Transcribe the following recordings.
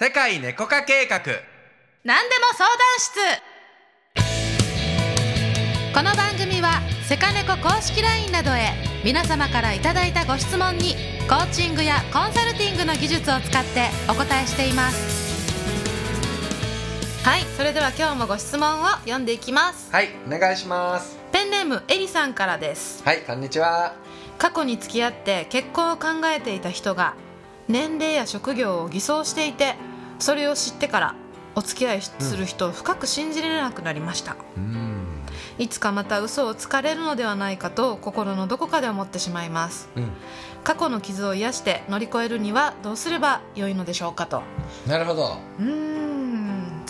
世界猫化計画、何でも相談室。この番組はセカネコ公式 LINE などへ皆様からいただいたご質問にコーチングやコンサルティングの技術を使ってお答えしています。はい、それでは今日もご質問を読んでいきます。はい、お願いします。ペンネームエリさんからです。はい、こんにちは。過去に付き合って結婚を考えていた人が年齢や職業を偽装していて、それを知ってからお付き合いする人を深く信じられなくなりました。いつかまた嘘をつかれるのではないかと心のどこかで思ってしまいます、過去の傷を癒して乗り越えるにはどうすれば良いのでしょうかと。なるほど。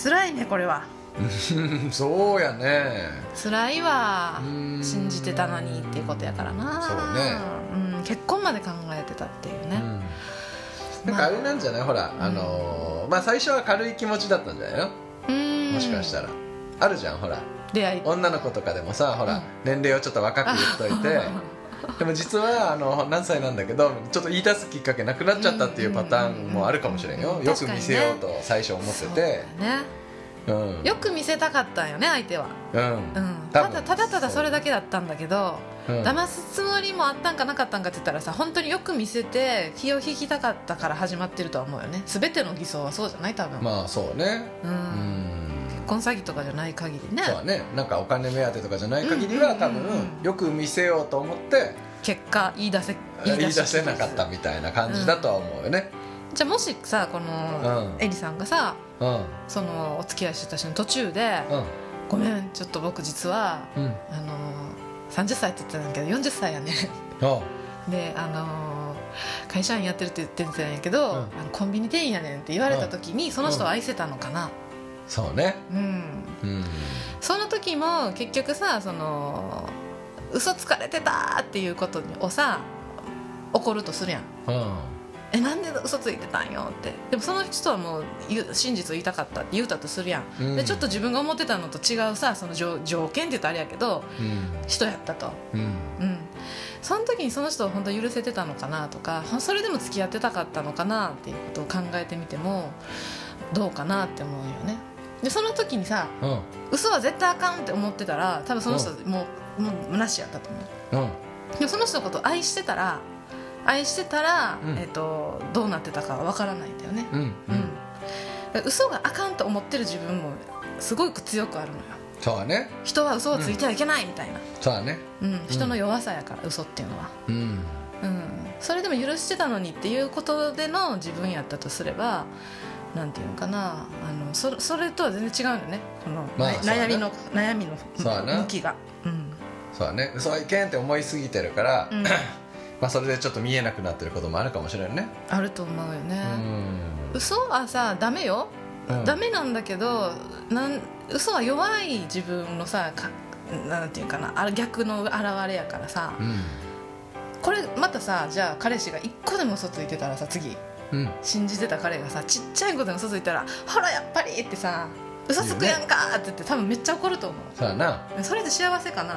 辛いね、これは。そうやね、辛いわ。信じてたのにっていうことやからな。そうね、結婚まで考えてたっていうね、なんかあれなんじゃない、ほら、最初は軽い気持ちだったんじゃないの。もしかしたらあるじゃん、ほら出会い、女の子とかでもさ、ほら、年齢をちょっと若く言っといてでも実は何歳なんだけどちょっと言い出すきっかけなくなっちゃったっていうパターンもあるかもしれんよ。よく見せようと最初思ってて、よく見せたかったんよね、相手は。ただそれだけだったんだけど、騙すつもりもあったんかなかったんかって言ったらさ、本当によく見せて気を引きたかったから始まってるとは思うよね。全ての偽装はそうじゃない、多分。まあそうね、結婚詐欺とかじゃない限りね。そうね、なんかお金目当てとかじゃない限りは、多分よく見せようと思って結果言い出せなかったみたいな感じだとは思うよね。じゃあもしさ、このエリさんがさ、そのお付き合いしてた人の途中で、ごめん、ちょっと僕実は30歳って言ってたんだけど40歳やねで、会社員やってるって言ってたんやけど、コンビニ店員やねんって言われた時にその人を愛せたのかな、そうね、その時も結局さ、その嘘つかれてたっていうことをさ怒るとするやん、なんで嘘ついてたんよって。でもその人はもう真実を言いたかったって言うたとするやん、でちょっと自分が思ってたのと違うさ、その条件って言うとあれやけど、人やったと、その時にその人を本当に許せてたのかなとか、それでも付き合ってたかったのかなっていうことを考えてみてもどうかなって思うよね。でその時にさ、嘘は絶対あかんって思ってたら多分その人もうなしやったと思う、でもその人のことを愛してたら、どうなってたかわからないんだよね、嘘があかんと思ってる自分もすごく強くあるのよ。そうね、人は嘘をついてはいけないみたいな、そうね、人の弱さやから、嘘っていうのは、それでも許してたのにっていうことでの自分やったとすれば、なんていうのかな、それとは全然違うんだよね、この、悩みの向きが、そうね、嘘はいけんって思いすぎてるから、それでちょっと見えなくなってることもあるかもしれないね。あると思うよね。嘘はさダメよ、ダメなんだけど、嘘は弱い自分のさ、なんていうかな、逆の現れやからさ、これまたさ、じゃあ彼氏が一個でも嘘ついてたらさ、次、信じてた彼がさちっちゃいことでも嘘ついたら、ほらやっぱりってさ、嘘つくやんかって言って、多分めっちゃ怒ると思う。そうやな。それで幸せかな。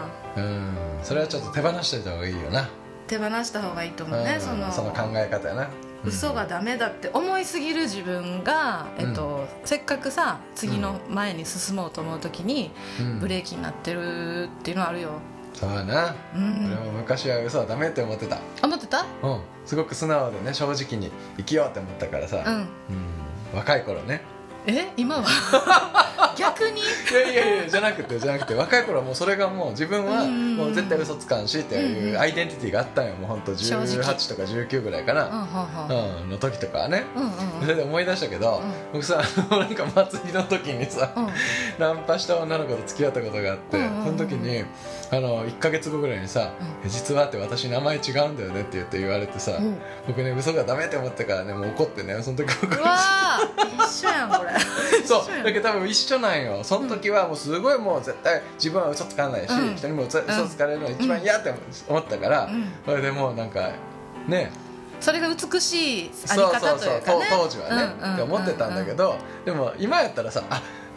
それはちょっと手放しておいた方がいいよな。手放した方がいいと思うね、その考え方やな、嘘がダメだって思いすぎる自分が、せっかくさ次の前に進もうと思う時に、ブレーキになってるっていうのはあるよ。そうやな、俺も昔は嘘はダメって思ってた、すごく素直でね、正直に生きようって思ったからさ、若い頃ね。今は逆にいやじゃなくて若い頃はもうそれがもう自分はもう絶対嘘つかんしっていうアイデンティティがあったんよ。もうほんと18とか19ぐらいかな、の時とかはね、それで思い出したけど、僕さ、なんか祭りの時にさ、ナンパした女の子と付き合ったことがあって、その時に1ヶ月後ぐらいにさ、実はって私名前違うんだよねって言われてさ、僕ね、嘘がダメって思ったからね、もう怒ってね、その時怒り一緒やんこれそうだけど多分一緒なんよ。その時はもうすごい、もう絶対自分は嘘つかないし、人にも嘘つかれるのが一番嫌って思ったから、それでもうなんかね、それが美しいあり方というかね、そうそうそう当時はね、って思ってたんだけど、でも今やったらさ、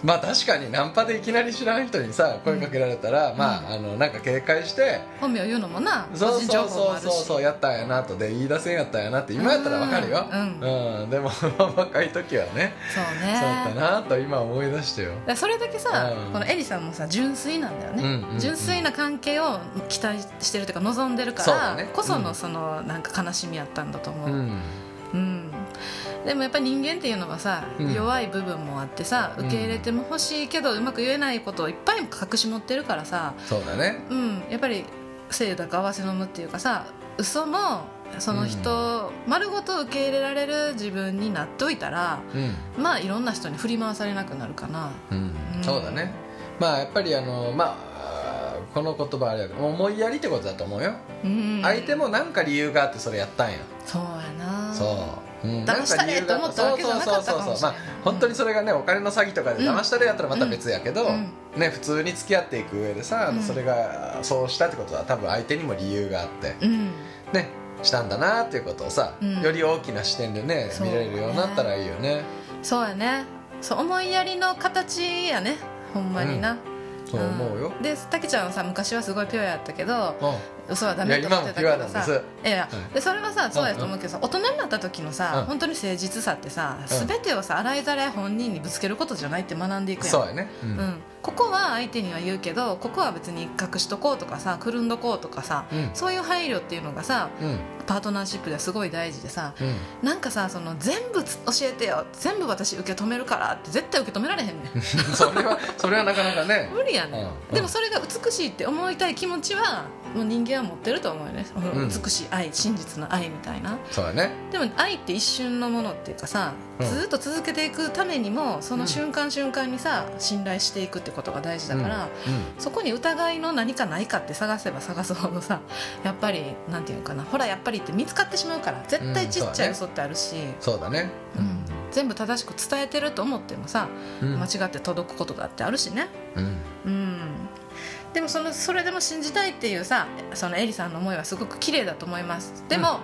まあ確かにナンパでいきなり知らん人にさ声かけられたら、うん、まあなんか警戒して本名言うのもな、個人情報もあるし、そうやったんやなとで言い出せんやったんやなって今やったらわかるよ、うんうん、でも若い時はねそうだったなと今思い出してよ。それだけさ、うん、このエリさんもさ純粋なんだよね、うんうんうん、純粋な関係を期待してるというか望んでるから、ね、こそのそのなんか悲しみやったんだと思う、うんうん、でもやっぱり人間っていうのはさ、うん、弱い部分もあってさ受け入れても欲しいけど、うん、うまく言えないことをいっぱい隠し持ってるからさそうだね、うん、やっぱり精だか合わせ飲むっていうかさ嘘もその人、うん、丸ごと受け入れられる自分になっといたら、うん、まあいろんな人に振り回されなくなるかな、うんうん、そうだね。まあやっぱりまあこの言葉あれやけど思いやりってことだと思うよ、うん、相手も何か理由があってそれやったんやそうやなそう、うん、騙したれと思ったわけじゃなかったかもしれない。本当にそれがねお金の詐欺とかで騙したれやったらまた別やけど、うんうん、ね普通に付き合っていく上でさ、うん、それがそうしたってことは多分相手にも理由があって、うん、ねしたんだなっていうことをさ、うん、より大きな視点でね見れるようになったらいいよね。そうやねそう思いやりの形やねほんまにな、うんそう思うよ。でタキちゃんはさ昔はすごいピュアやったけど、うん、嘘はダメと思ってたけどさでそれはさそうやと思うけどさ、うん、大人になった時のさ、うん、本当に誠実さってさ、うん、全てをさ洗いざらい本人にぶつけることじゃないって学んでいくやん。そうやね、うんうん、ここは相手には言うけどここは別に隠しとこうとかさくるんどこうとかさ、うん、そういう配慮っていうのがさ、うん、パートナーシップではすごい大事でさ、うん、なんかさその全部教えてよ全部私受け止めるからって絶対受け止められへんねんそれはなかなかね無理やね、うん、でもそれが美しいって思いたい気持ちはもう人間は持ってると思うよね、うん、美しい愛真実の愛みたいな。そうだね。でも愛って一瞬のものっていうかさ、うん、ずっと続けていくためにもその瞬間瞬間にさ、うん、信頼していくってことが大事だから、うんうん、そこに疑いの何かないかって探せば探すほどさやっぱりなんていうかなほらやっぱりって見つかってしまうから絶対ちっちゃい嘘ってあるし、うん、そうだね、うん、全部正しく伝えてると思ってもさ、うん、間違って届くことだってあるしね、うん、うんでもそれでも信じたいっていうさそのエリさんの思いはすごく綺麗だと思います。でも、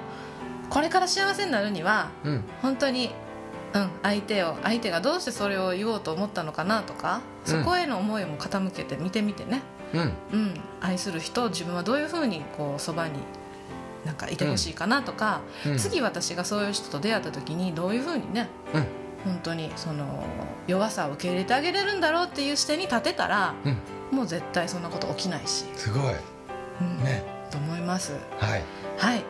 うん、これから幸せになるには、うん、本当に、うん、相手がどうしてそれを言おうと思ったのかなとか、うん、そこへの思いも傾けて見てみてね、うんうん、愛する人を自分はどういうふうにこうそばになんかいてほしいかなとか、うん、次私がそういう人と出会った時にどういうふうにね、うん本当にその弱さを受け入れてあげれるんだろうっていう視点に立てたら、うん、もう絶対そんなこと起きないしすごい、うん、ねと思います。はい、はい、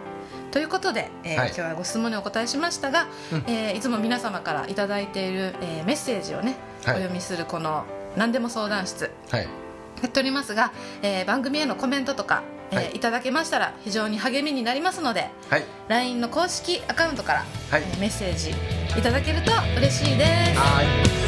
ということで、はい、今日はご質問にお答えしましたが、うんいつも皆様からいただいている、メッセージをね、はい、お読みするこの何でも相談室、はい、やっておりますが、番組へのコメントとかはい、いただけましたら非常に励みになりますので、はい、LINE の公式アカウントから、はいメッセージいただけると嬉しいです。はい